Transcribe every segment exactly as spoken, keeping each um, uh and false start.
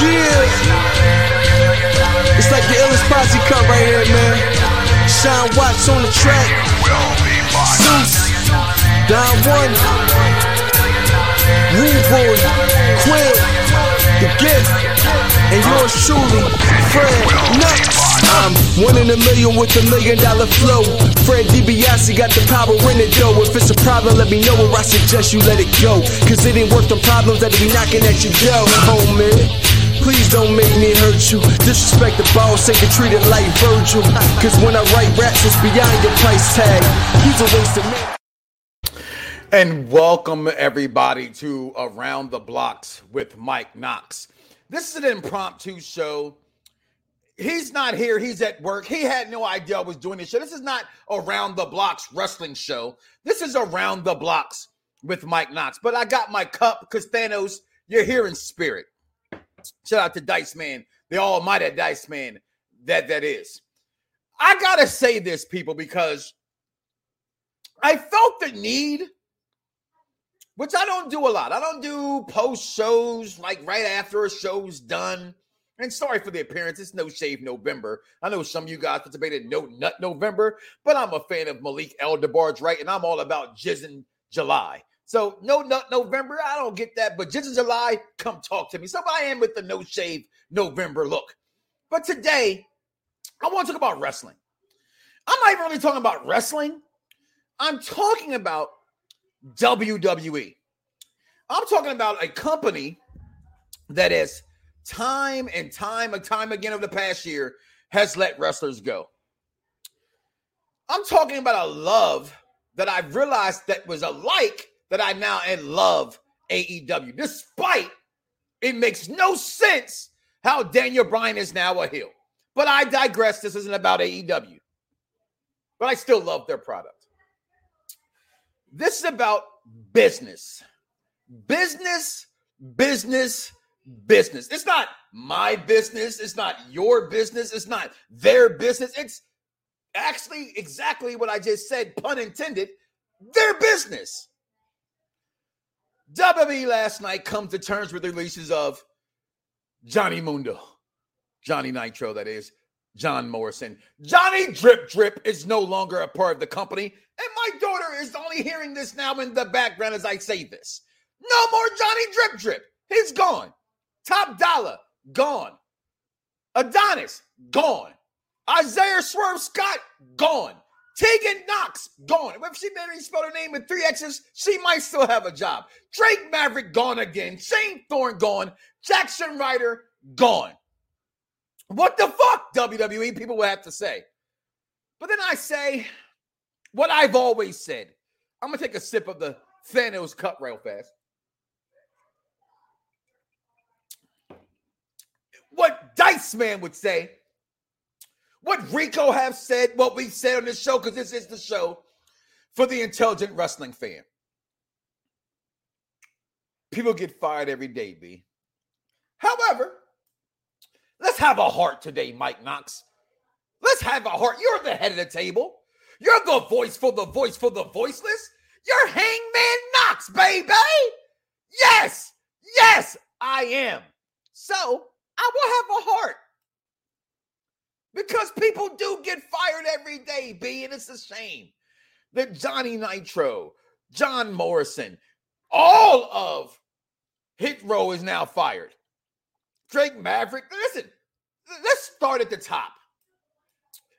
Yeah. It's like the illest posse cut right here, man. Sean Watts on the track. Zeus. Don One. Rude Boy. Quill. The Gift. And yours truly, Fred Knox. I'm one in a million with a million dollar flow. Fred DiBiase got the power in it though. If it's a problem, let me know, or I suggest you let it go. Cause it ain't worth the problems that'll be knocking at your door. Oh man, please don't make me hurt you. Disrespect the boss, ain't get treated like Virgil. Cause when I write raps, it's beyond your price tag. He's a waste of man. And welcome everybody to Around the Blocks with Mike Knoxxx. This is an impromptu show. He's not here. He's at work. He had no idea I was doing this show. This is not Around the Blocks wrestling show. This is Around the Blocks with Mike Knoxxx. But I got my cup because Thanos, you're here in spirit. Shout out to Dice Man, the almighty Dice Man that that is. I got to say this, people, because I felt the need, which I don't do a lot. I don't do post shows like right after a show's done. And sorry for the appearance. It's No Shave November. I know some of you guys participated in No Nut November, but I'm a fan of Malik Eldebarge, right? And I'm all about Jizzin' July. So No Nut November, I don't get that. But Jizzin' July, come talk to me. So I am with the No Shave November look. But today, I want to talk about wrestling. I'm not even really talking about wrestling. I'm talking about W W E. I'm talking about a company that is time and time and time again over the past year has let wrestlers go. I'm talking about a love that I realized that was alike that I now love A E W, despite it makes no sense how Daniel Bryan is now a heel. But I digress. This isn't about A E W, but I still love their product. This is about business, business, business, business. It's not my business. It's not your business. It's not their business. It's actually exactly what I just said, pun intended, their business. W W E last night comes to terms with the releases of Johnny Mundo, Johnny Nitro, that is, John Morrison. Johnny Drip Drip is no longer a part of the company. And my daughter is only hearing this now in the background as I say this. No more Johnny Drip Drip. He's gone. Top Dollar, gone. Adonis, gone. Isaiah Swerve Scott, gone. Tegan Knox, gone. If she didn't spell her name with three X's, she might still have a job. Drake Maverick, gone again. Shane Thorne, gone. Jackson Ryder, gone. What the fuck, W W E, people will have to say. But then I say what I've always said. I'm going to take a sip of the Thanos cup real fast. What Dice Man would say, what Rico have said, what we've said on this show, because this is the show for the intelligent wrestling fan. People get fired every day, B. However, let's have a heart today, Mike Knoxxx. Let's have a heart. You're the head of the table. You're the voice for the voice for the voiceless. You're Hangman Knox, baby. Yes, yes, I am. So I will have a heart because people do get fired every day, B, and it's a shame that Johnny Nitro, John Morrison, all of Hit Row is now fired. Drake Maverick, listen, let's start at the top.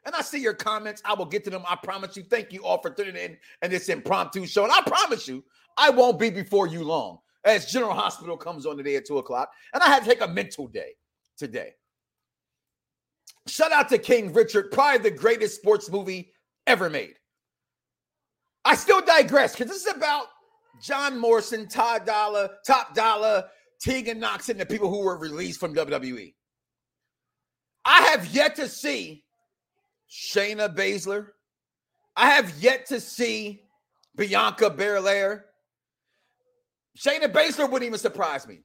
And I see your comments. I will get to them. I promise you. Thank you all for tuning in and this impromptu show. And I promise you, I won't be before you long as General Hospital comes on today at two o'clock. And I had to take a mental day today. Shout out to King Richard, probably the greatest sports movie ever made. I still digress because this is about John Morrison, Todd Dollar, Top Dollar, Tegan Knox, and the people who were released from W W E. I have yet to see Shayna Baszler. I have yet to see Bianca Belair. Shayna Baszler wouldn't even surprise me.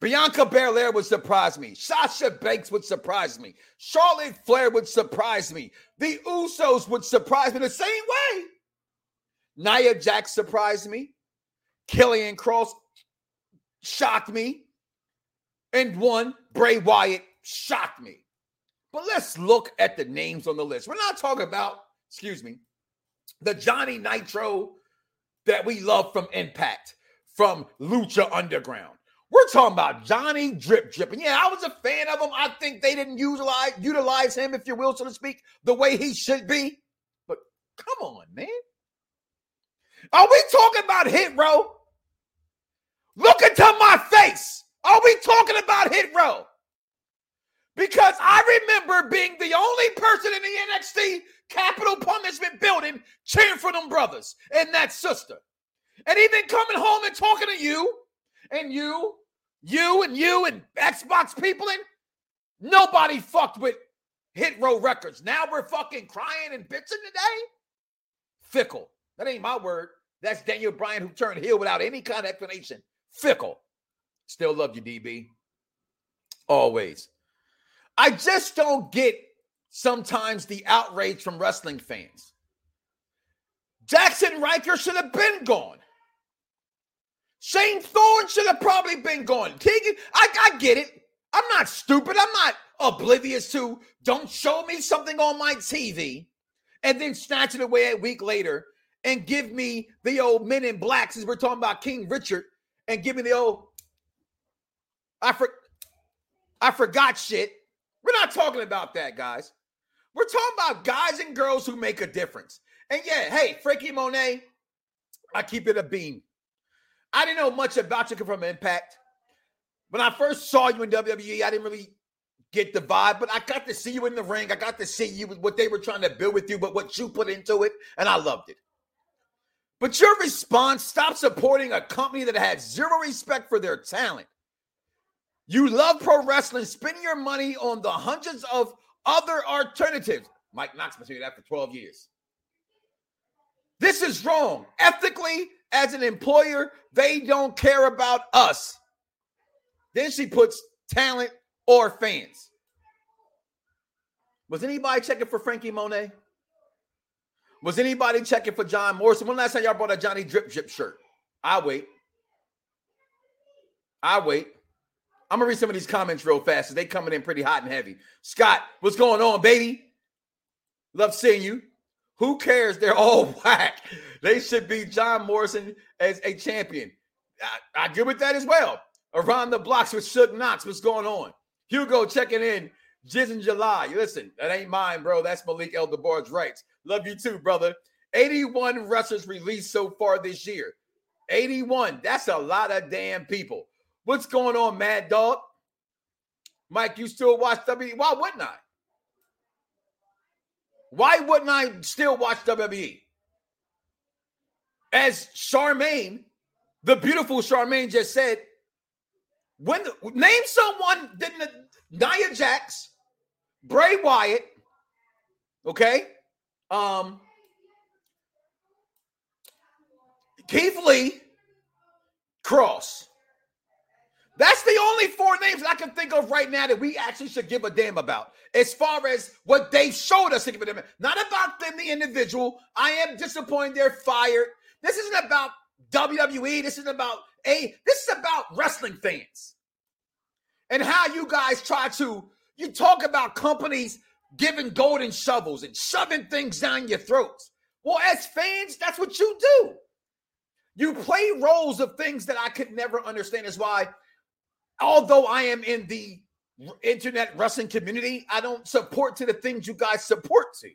Bianca Belair would surprise me. Sasha Banks would surprise me. Charlotte Flair would surprise me. The Usos would surprise me the same way. Nia Jax surprised me. Killian Cross shocked me. And one, Bray Wyatt shocked me. But let's look at the names on the list. We're not talking about, excuse me, the Johnny Nitro that we love from Impact, from Lucha Underground. We're talking about Johnny Drip Drip. And yeah, I was a fan of him. I think they didn't utilize, utilize him, if you will, so to speak, the way he should be. But come on, man. Are we talking about Hit Row? Look into my face. Are we talking about Hit Row? Because I remember being the only person in the N X T Capital Punishment building cheering for them brothers and that sister. And even coming home and talking to you and you, you and you and Xbox people, and nobody fucked with Hit Row Records. Now we're fucking crying and bitching today? Fickle. That ain't my word. That's Daniel Bryan, who turned heel without any kind of explanation. Fickle. Still love you, D B. Always. I just don't get sometimes the outrage from wrestling fans. Jackson Ryder should have been gone. Shane Thorne should have probably been gone. Tegan, I, I get it. I'm not stupid. I'm not oblivious to don't show me something on my T V and then snatch it away a week later and give me the old Men in Black, since we're talking about King Richard, and give me the old, I, for, I forgot shit. We're not talking about that, guys. We're talking about guys and girls who make a difference. And yeah, hey, Frankie Monet, I keep it a beam. I didn't know much about you from Impact. When I first saw you in W W E, I didn't really get the vibe, but I got to see you in the ring. I got to see you with what they were trying to build with you, but what you put into it, and I loved it. But your response, stop supporting a company that has zero respect for their talent. You love pro wrestling. Spend your money on the hundreds of other alternatives. Mike Knoxxx been doing that for twelve years. This is wrong. Ethically, as an employer, they don't care about us. Then she puts talent or fans. Was anybody checking for Frankie Monet? Was anybody checking for John Morrison? When last time y'all bought a Johnny Drip Drip shirt? I wait. I wait. I'm going to read some of these comments real fast, because they coming in pretty hot and heavy. Scott, what's going on, baby? Love seeing you. Who cares? They're all whack. They should be John Morrison as a champion. I, I agree with that as well. Around the Blocks with Suge Knox. What's going on? Hugo checking in. Jizz in July. Listen, that ain't mine, bro. That's Malik El DeBarge writes. Love you too, brother. eighty-one wrestlers released so far this year. eighty-one. That's a lot of damn people. What's going on, Mad Dog? Mike, you still watch W W E? Why wouldn't I? Why wouldn't I still watch W W E? As Charmaine, the beautiful Charmaine, just said, when the, name someone, didn't Nia Jax, Bray Wyatt, okay, um, Keith Lee, Cross. That's the only four names I can think of right now that we actually should give a damn about as far as what they showed us to give a damn about. Not about them, the individual. I am disappointed they're fired. This isn't about W W E. This isn't about a. This is about wrestling fans and how you guys try to. You talk about companies giving golden shovels and shoving things down your throats. Well, as fans, that's what you do. You play roles of things that I could never understand. Is why. Although I am in the internet wrestling community, I don't support to the things you guys support to,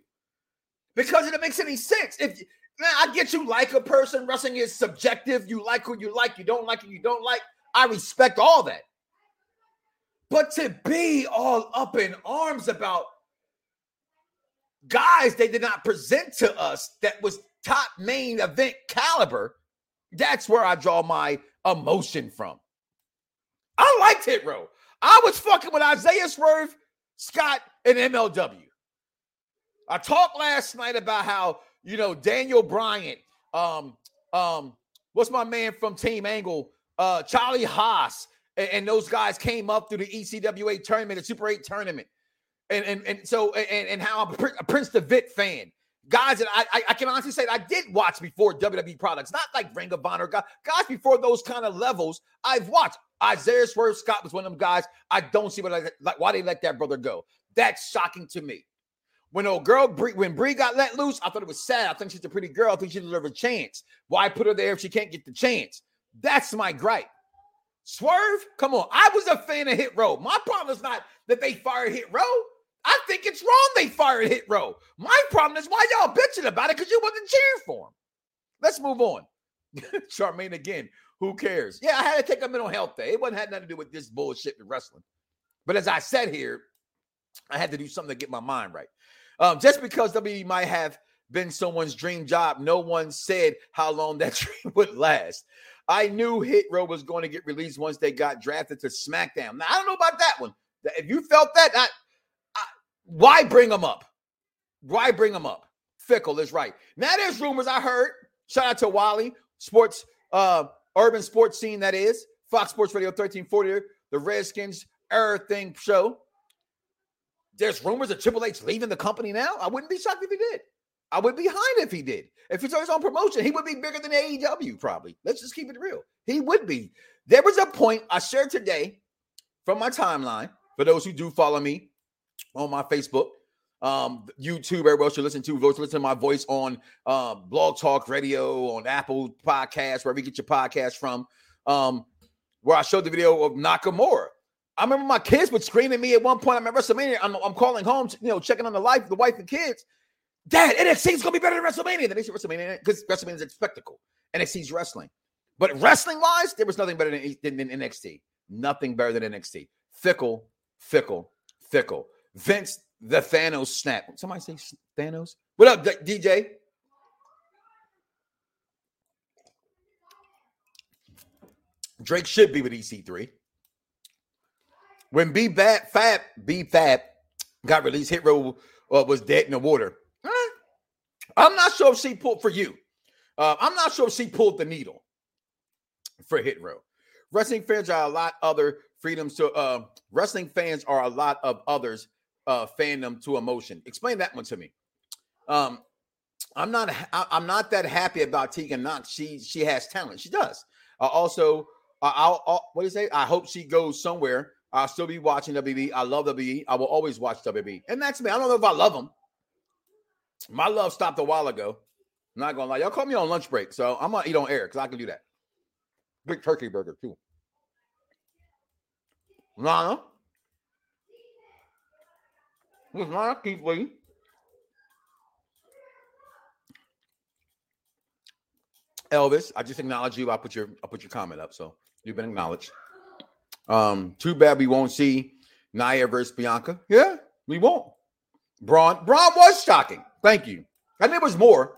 because it makes any sense. If man, I get you like a person, wrestling is subjective. You like who you like, you don't like who you don't like. I respect all that. But to be all up in arms about guys they did not present to us that was top main event caliber, that's where I draw my emotion from. I liked Hit Row. I was fucking with Isaiah Swerve, Scott, and M L W. I talked last night about how, you know, Daniel Bryan, um, um, what's my man from Team Angle, uh, Charlie Haas, and, and those guys came up through the E C W A tournament, the Super eight tournament. And and and so, and, and how I'm a Prince DeVitt fan. Guys that I, I can honestly say that I did watch before W W E products, not like Ring of Honor guys, guys before those kind of levels I've watched. Isaiah Swerve Scott was one of them guys. I don't see what I, like why they let that brother go. That's shocking to me. When old girl, Bree, when Bree got let loose, I thought it was sad. I think she's a pretty girl. I think she deserves a chance. Why put her there if she can't get the chance? That's my gripe. Swerve, come on. I was a fan of Hit Row. My problem is not that they fired Hit Row. I think it's wrong they fired Hit Row. My problem is why y'all bitching about it because you wasn't cheering for him. Let's move on. Charmaine again. Who cares? Yeah, I had to take a mental health day. It wasn't had nothing to do with this bullshit and wrestling. But as I said here, I had to do something to get my mind right. Um, just because W W E might have been someone's dream job, no one said how long that dream would last. I knew Hit Row was going to get released once they got drafted to SmackDown. Now, I don't know about that one. If you felt that, I, I, why bring them up? Why bring them up? Fickle is right. Now, there's rumors I heard. Shout out to Wally, sports, uh, urban sports scene, that is. Fox Sports Radio thirteen forty, the Redskins, everything show. There's rumors of Triple H leaving the company now. I wouldn't be shocked if he did. I would be behind if he did. If he took his own promotion, he would be bigger than A E W probably. Let's just keep it real. He would be. There was a point I shared today from my timeline. For those who do follow me on my Facebook, um, YouTube, everybody else you listen to, those who listen to my voice on uh, Blog Talk Radio, on Apple Podcasts, wherever you get your podcast from, um, where I showed the video of Nakamura. I remember my kids would scream at me at one point. I'm at WrestleMania. I'm, I'm calling home, you know, checking on the life, the wife and kids. Dad, N X T's going to be better than WrestleMania. Then they see WrestleMania because WrestleMania's a spectacle. N X T's wrestling. But wrestling-wise, there was nothing better than, than, than N X T. Nothing better than N X T. Fickle, fickle, fickle. Vince, the Thanos snap. Somebody say Thanos? What up, D J? Drake should be with E C three. When B Fab Fab B Fab got released, Hit Row uh, was dead in the water. Huh? I'm not sure if she pulled for you. Uh, I'm not sure if she pulled the needle for Hit Row. Wrestling fans are a lot other freedoms to uh, wrestling fans are a lot of others uh, fandom to emotion. Explain that one to me. Um, I'm not I, I'm not that happy about Tegan Knox. She she has talent. She does. Uh, also, uh, I'll, I'll what do you say? I hope she goes somewhere. I'll still be watching W W E. I love W W E. I will always watch W W E. And that's me. I don't know if I love them. My love stopped a while ago. I'm not going to lie. Y'all call me on lunch break, so I'm going to eat on air because I can do that. Big turkey burger, too. Lana. With Lana Keith Lee. Elvis, I just acknowledge you. I put your, I put your comment up, so you've been acknowledged. Um, too bad we won't see Nia versus Bianca. Yeah, we won't. Braun, Braun was shocking. Thank you. And there was more.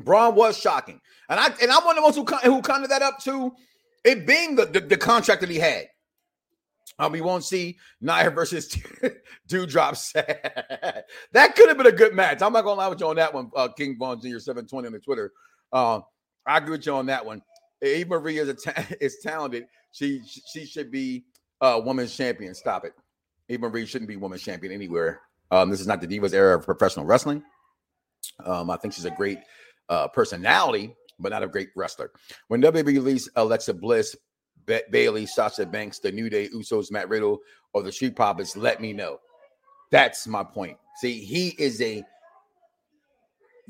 Braun was shocking. And I and I'm one of the ones who who counted that up to it being the, the, the contract that he had. Um, we won't see Nia versus Dewdrop. That could have been a good match. I'm not gonna lie with you on that one, uh, King Von Junior seven twenty on the Twitter. Um, I agree with you on that one. Eve Marie is a ta- is talented. She she should be a women's champion. Stop it. Eve Marie shouldn't be women's champion anywhere. Um, this is not the Divas era of professional wrestling. Um, I think she's a great uh, personality, but not a great wrestler. When W W E released Alexa Bliss, Be- Bayley, Sasha Banks, The New Day, Usos, Matt Riddle, or the Street Profits, let me know. That's my point. See, he is a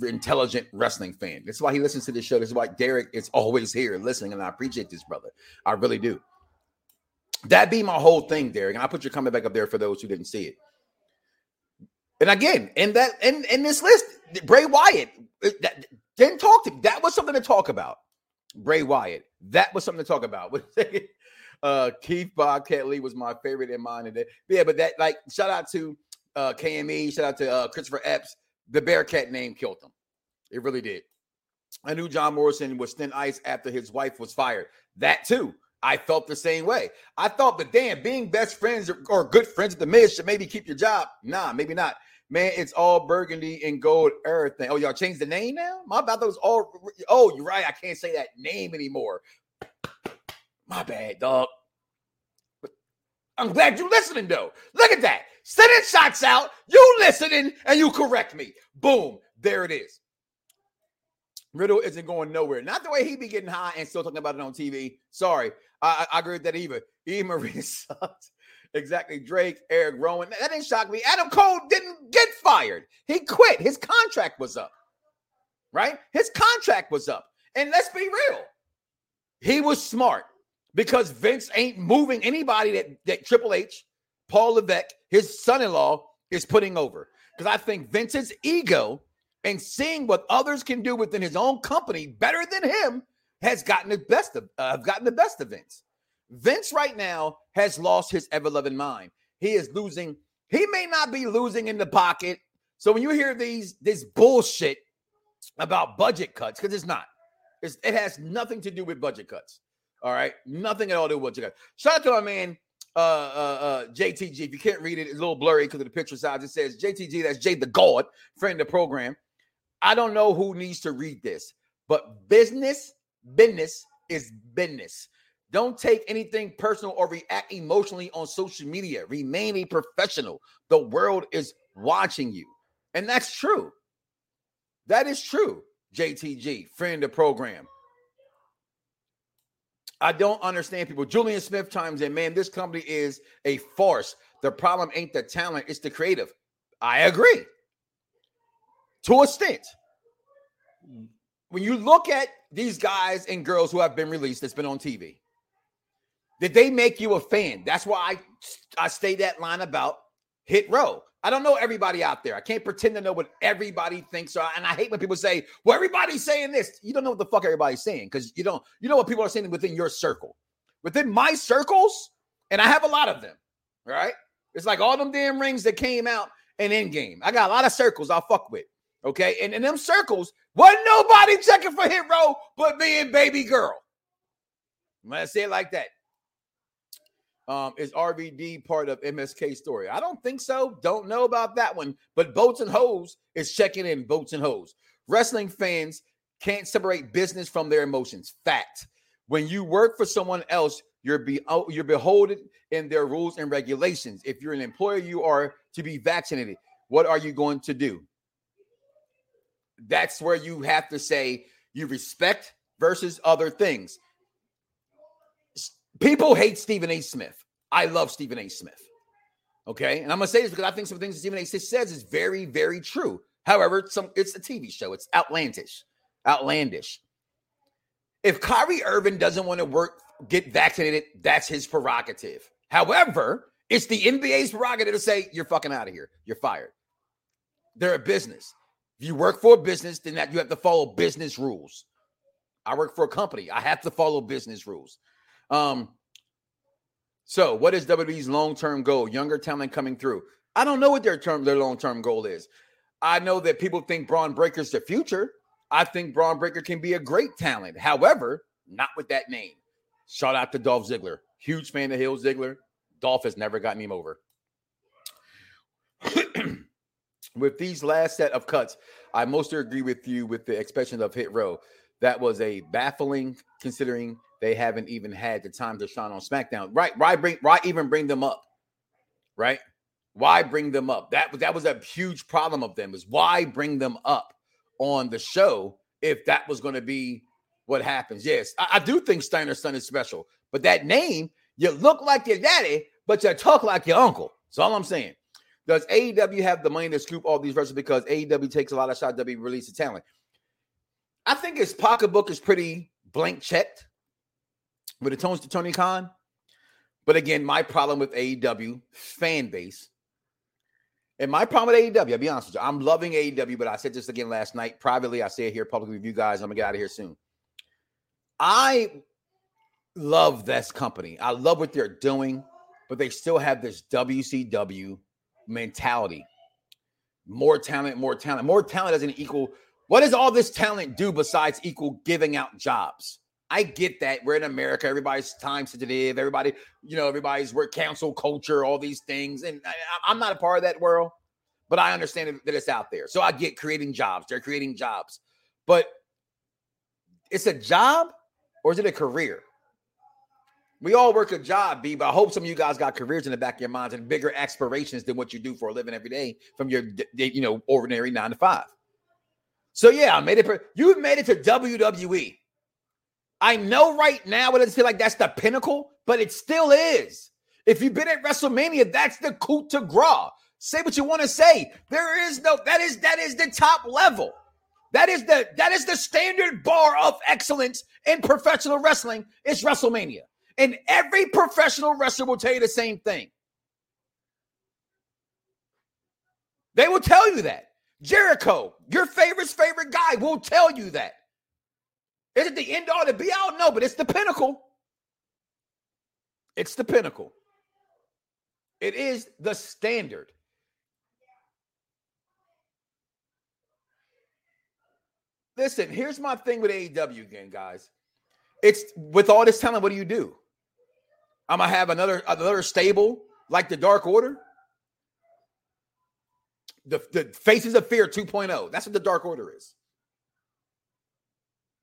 intelligent wrestling fan. That's why he listens to this show. That's why Derek is always here listening, and I appreciate this, brother. I really do. That be my whole thing, Derek. And I'll put your comment back up there for those who didn't see it. And again, in that in, in this list, Bray Wyatt that, didn't talk to me. That was something to talk about. Bray Wyatt. That was something to talk about. uh Keith Bobcat Lee was my favorite in mine today. Yeah, but that like shout out to uh K M E, shout out to uh Christopher Epps. The Bearcat name killed him. It really did. I knew John Morrison was thin ice after his wife was fired. That too. I felt the same way. I thought, but damn, being best friends or, or good friends with the Miz should maybe keep your job. Nah, maybe not. Man, it's all burgundy and gold everything. Oh, y'all changed the name now? My bad. That was all. Oh, you're right. I can't say that name anymore. My bad, dog. But I'm glad you're listening, though. Look at that. Sending shots out, you listening, and you correct me. Boom, there it is. Riddle isn't going nowhere. Not the way he be getting high and still talking about it on T V. Sorry, I, I agree with that either. Eva Marie sucked. Exactly. Drake, Eric Rowan. That didn't shock me. Adam Cole didn't get fired. He quit. His contract was up. Right? His contract was up. And let's be real. He was smart because Vince ain't moving anybody that, that Triple H, Paul Levesque, his son-in-law, is putting over. Because I think Vince's ego and seeing what others can do within his own company better than him has gotten the best of uh, gotten the best of Vince. Vince right now has lost his ever-loving mind. He is losing. He may not be losing in the pocket. So when you hear these this bullshit about budget cuts, because it's not. It's, it has nothing to do with budget cuts. All right? Nothing at all to do with budget cuts. Shout out to our man, uh, uh, uh, J T G. If you can't read it, it's a little blurry because of the picture size. It says J T G, that's Jay the God, friend of the program. I don't know who needs to read this, but business, business is business. Don't take anything personal or react emotionally on social media. Remain a professional. The world is watching you. And that's true. That is true, J T G, friend of the program. I don't understand people. Julian Smith chimes in, man, this company is a farce. The problem ain't the talent, it's the creative. I agree. To a stint. When you look at these guys and girls who have been released that's been on T V, did they make you a fan? That's why I, I say that line about Hit Row. I don't know everybody out there. I can't pretend to know what everybody thinks. Or, and I hate when people say, well, everybody's saying this. You don't know what the fuck everybody's saying because you don't. You know what people are saying within your circle. Within my circles, and I have a lot of them, right? It's like all them damn rings that came out in Endgame. I got a lot of circles I'll fuck with, okay? And in them circles, wasn't nobody checking for Hit Row but me and Baby Girl. I'm going to say it like that. Um, is R V D part of M S K story? I don't think so. Don't know about that one. But Boats and Hoes is checking in. Boats and Hoes. Wrestling fans can't separate business from their emotions. Fact. When you work for someone else, you're be you're beholden in their rules and regulations. If you're an employer, you are to be vaccinated. What are you going to do? That's where you have to say you respect versus other things. People hate Stephen A. Smith. I love Stephen A. Smith. Okay? And I'm going to say this because I think some things that Stephen A. Smith says is very, very true. However, some it's a T V show. It's outlandish. Outlandish. If Kyrie Irving doesn't want to work, get vaccinated, that's his prerogative. However, it's the N B A's prerogative to say, you're fucking out of here. You're fired. They're a business. If you work for a business, then that you have to follow business rules. I work for a company. I have to follow business rules. Um, so what is W W E's long-term goal? Younger talent coming through. I don't know what their term, their long-term goal is. I know that people think Braun Breaker's the future. I think Braun Breaker can be a great talent. However, not with that name. Shout out to Dolph Ziggler. Huge fan of Hill Ziggler. Dolph has never gotten him over. With these last set of cuts, I mostly agree with you with the expression of Hit Row. That was a baffling considering they haven't even had the time to shine on SmackDown. Right. Why bring why even bring them up? Right? Why bring them up? That was that was a huge problem of them is why bring them up on the show if that was going to be what happens. Yes, I, I do think Steiner's son is special, but that name, you look like your daddy, but you talk like your uncle. That's all I'm saying. Does A E W have the money to scoop all these wrestlers because A E W takes a lot of shots W W E release of talent? I think his pocketbook is pretty blank checked. But it tones to Tony Khan. But again, my problem with A E W fan base. And my problem with A E W, I'll be honest with you. I'm loving A E W, but I said this again last night. Privately, I say it here publicly with you guys. I'm going to get out of here soon. I love this company. I love what they're doing. But they still have this W C W mentality. More talent, more talent. More talent doesn't equal. What does all this talent do besides equal giving out jobs? I get that. We're in America. Everybody's time sensitive. Everybody, you know, everybody's we're cancel culture, all these things. And I, I'm not a part of that world, but I understand that it's out there. So I get creating jobs. They're creating jobs. But it's a job or is it a career? We all work a job, B, but I hope some of you guys got careers in the back of your minds and bigger aspirations than what you do for a living every day from your, you know, ordinary nine to five. So, yeah, I made it. You've made it to W W E. I know right now it doesn't feel like that's the pinnacle, but it still is. If you've been at WrestleMania, that's the coup de grace. Say what you want to say. There is no, that is, that is the top level. That is the, that is the standard bar of excellence in professional wrestling. It's WrestleMania. And every professional wrestler will tell you the same thing. They will tell you that. Jericho, your favorite's favorite guy, will tell you that. Is it the end all, the be all? No, but it's the pinnacle. It's the pinnacle. It is the standard. Listen, here's my thing with A E W again, guys. It's with all this talent, what do you do? I'm gonna have another another stable like the Dark Order. The, the Faces of Fear two point oh. That's what the Dark Order is.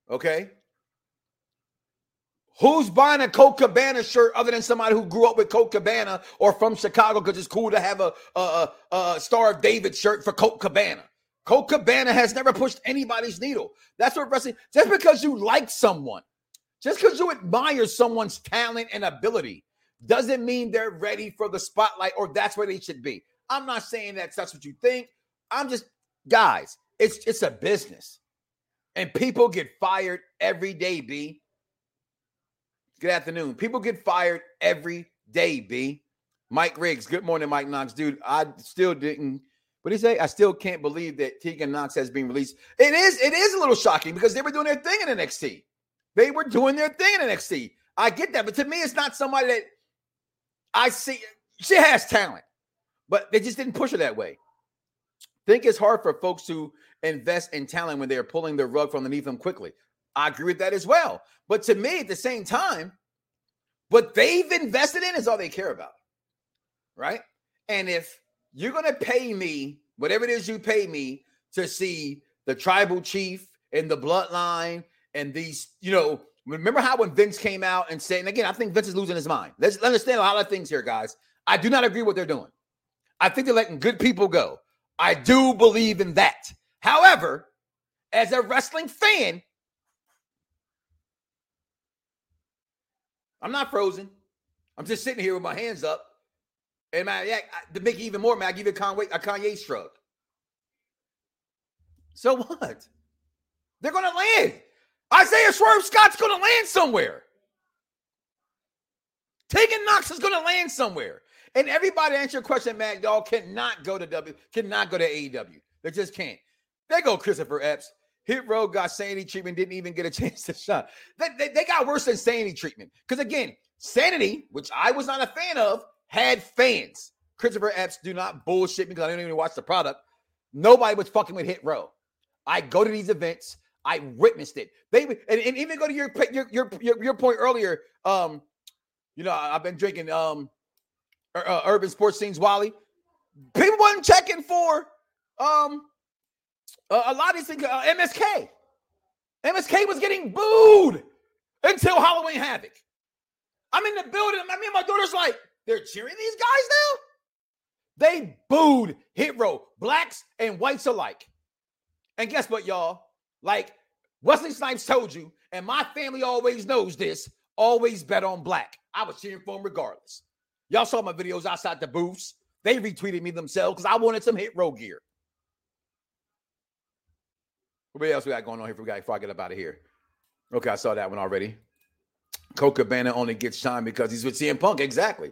Okay? Who's buying a Colt Cabana shirt other than somebody who grew up with Colt Cabana or from Chicago because it's cool to have a, a, a, a Star of David shirt for Colt Cabana? Colt Cabana has never pushed anybody's needle. That's what wrestling... Just because you like someone, just because you admire someone's talent and ability doesn't mean they're ready for the spotlight or that's where they should be. I'm not saying that that's what you think. I'm just, guys, it's it's a business. And people get fired every day, B. Good afternoon. People get fired every day, B. Mike Riggs, good morning, Mike Knox. Dude, I still didn't, what did he say? I still can't believe that Tegan Knox has been released. It is, it is a little shocking because they were doing their thing in N X T. They were doing their thing in N X T. I get that, but to me, it's not somebody that I see. She has talent. But they just didn't push her that way. I think it's hard for folks to invest in talent when they're pulling the rug from underneath them quickly. I agree with that as well. But to me, at the same time, what they've invested in is all they care about. Right? And if you're going to pay me, whatever it is you pay me, to see the tribal chief and the bloodline and these, you know, remember how when Vince came out and said, and again, I think Vince is losing his mind. Let's understand a lot of things here, guys. I do not agree with what they're doing. I think they're letting good people go. I do believe in that. However, as a wrestling fan, I'm not frozen. I'm just sitting here with my hands up. And my, yeah, I, to make it even more, man, I give you a Conway, a Kanye shrug. So what? They're going to land. Isaiah Swerve Scott's going to land somewhere. Tegan Knox is going to land somewhere. And everybody answer your question, Mad Dog, cannot go to W, cannot go to A E W. They just can't. There go Christopher Epps. Hit Row got sanity treatment, didn't even get a chance to shine. They, they, they got worse than sanity treatment. Because again, sanity, which I was not a fan of, had fans. Christopher Epps, do not bullshit me because I didn't even watch the product. Nobody was fucking with Hit Row. I go to these events. I witnessed it. They and, and even go to your your your your, your point earlier. Um, you know, I, I've been drinking. Um. Uh, urban sports scenes, Wally. People wasn't checking for um a, a lot of these things. Uh, M S K. M S K was getting booed until Halloween Havoc. I'm in the building. I mean, my daughter's like, they're cheering these guys now? They booed Hit Row, blacks and whites alike. And guess what, y'all? Like Wesley Snipes told you, and my family always knows this, always bet on black. I was cheering for him regardless. Y'all saw my videos outside the booths. They retweeted me themselves because I wanted some Hit Row gear. What else we got going on here before I get up out of here? Okay, I saw that one already. Colt Cabana only gets shine because he's with C M Punk. Exactly.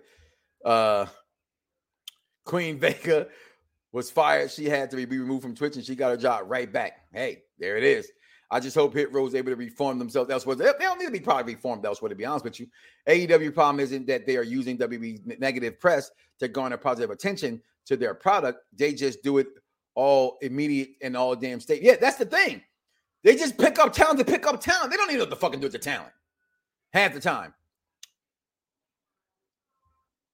Uh, Queen Vega was fired. She had to be removed from Twitch, and she got her job right back. Hey, there it is. I just hope Hit Row's able to reform themselves elsewhere. They don't need to be probably reformed elsewhere, to be honest with you. A E W problem isn't that they are using W W E negative press to garner positive attention to their product. They just do it all immediate and all damn state. Yeah, that's the thing. They just pick up talent to pick up talent. They don't need to fucking do it to talent half the time.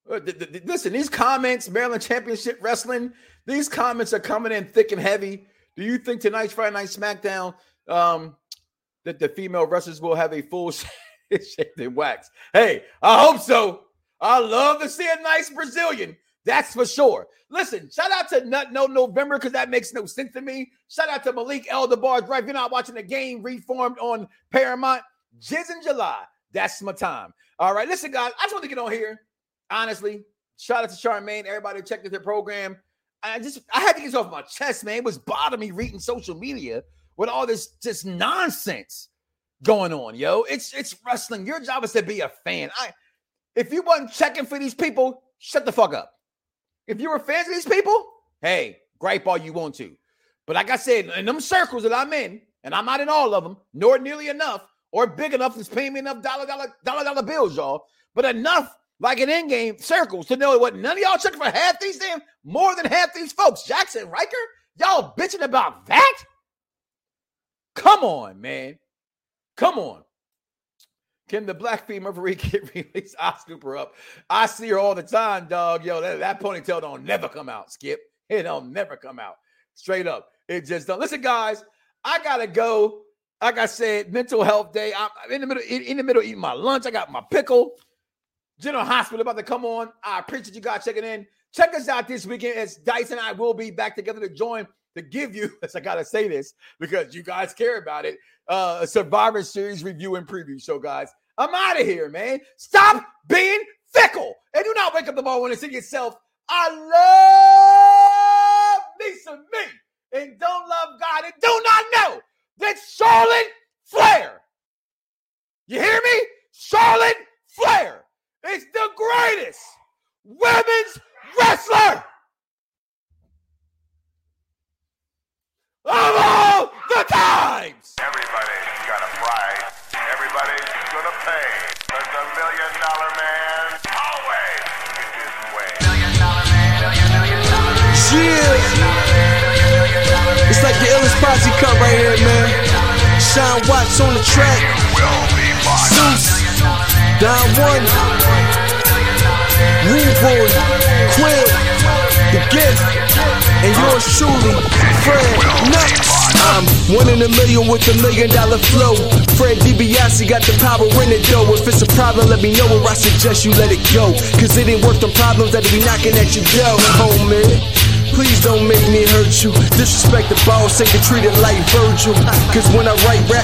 Listen, these comments, Maryland Championship Wrestling, these comments are coming in thick and heavy. Do you think tonight's Friday Night SmackDown Um, that the female wrestlers will have a full shaved wax? Hey, I hope so. I love to see a nice Brazilian. That's for sure. Listen, shout out to Nut No November because that makes no sense to me. Shout out to Malik Elderbar's right. If you're not watching the game reformed on Paramount, Jizz in July. That's my time. All right, listen, guys, I just want to get on here. Honestly, shout out to Charmaine, everybody who checked out their program. I just, I had to get this off my chest, man. It was bothering me reading social media with all this just nonsense going on, yo. It's it's wrestling. Your job is to be a fan. I, if you wasn't checking for these people, shut the fuck up. If you were fans of these people, hey, gripe all you want to. But like I said, in them circles that I'm in, and I'm not in all of them, nor nearly enough, or big enough to pay me enough dollar, dollar, dollar, dollar bills, y'all. But enough, like in in-game circles, to know what none of y'all checking for half these damn, more than half these folks. Jackson Ryder, y'all bitching about that? Come on, man. Come on. Can the black female referee get released? I scoop her up. I see her all the time, dog. Yo, that, that ponytail don't never come out, Skip. It don't never come out. Straight up. It just don't. Listen, guys, I got to go. Like I said, mental health day. I'm in the middle, in, in the middle eating my lunch. I got my pickle. General Hospital about to come on. I appreciate you guys checking in. Check us out this weekend as Dice and I will be back together to join, to give you, as I got to say this, because you guys care about it, uh, a Survivor Series review and preview show, guys. I'm out of here, man. Stop being fickle. And do not wake up the morning and say to yourself, I love me some me and don't love God and do not know that Charlotte Flair, you hear me? Charlotte Flair is the greatest women's wrestler of all the times. Everybody's got a price. Everybody's gonna pay. But the million dollar man always gets his way. Million dollar man, million, million dollar man. Yeah. It's like the illest posse cup right here, man. Sean Watts on the track. Will be mine. Zeus. Don One. Rude Boy. Quill. The Gift. And yours truly, Fred Knox. I'm one in a million with a million dollar flow. Fred DiBiase got the power in it though. If it's a problem, let me know or I suggest you let it go. Cause it ain't worth the problems that'll be knocking at your door. Oh man, please don't make me hurt you. Disrespect the boss, ain't get treated like Virgil. Cause when I write rap,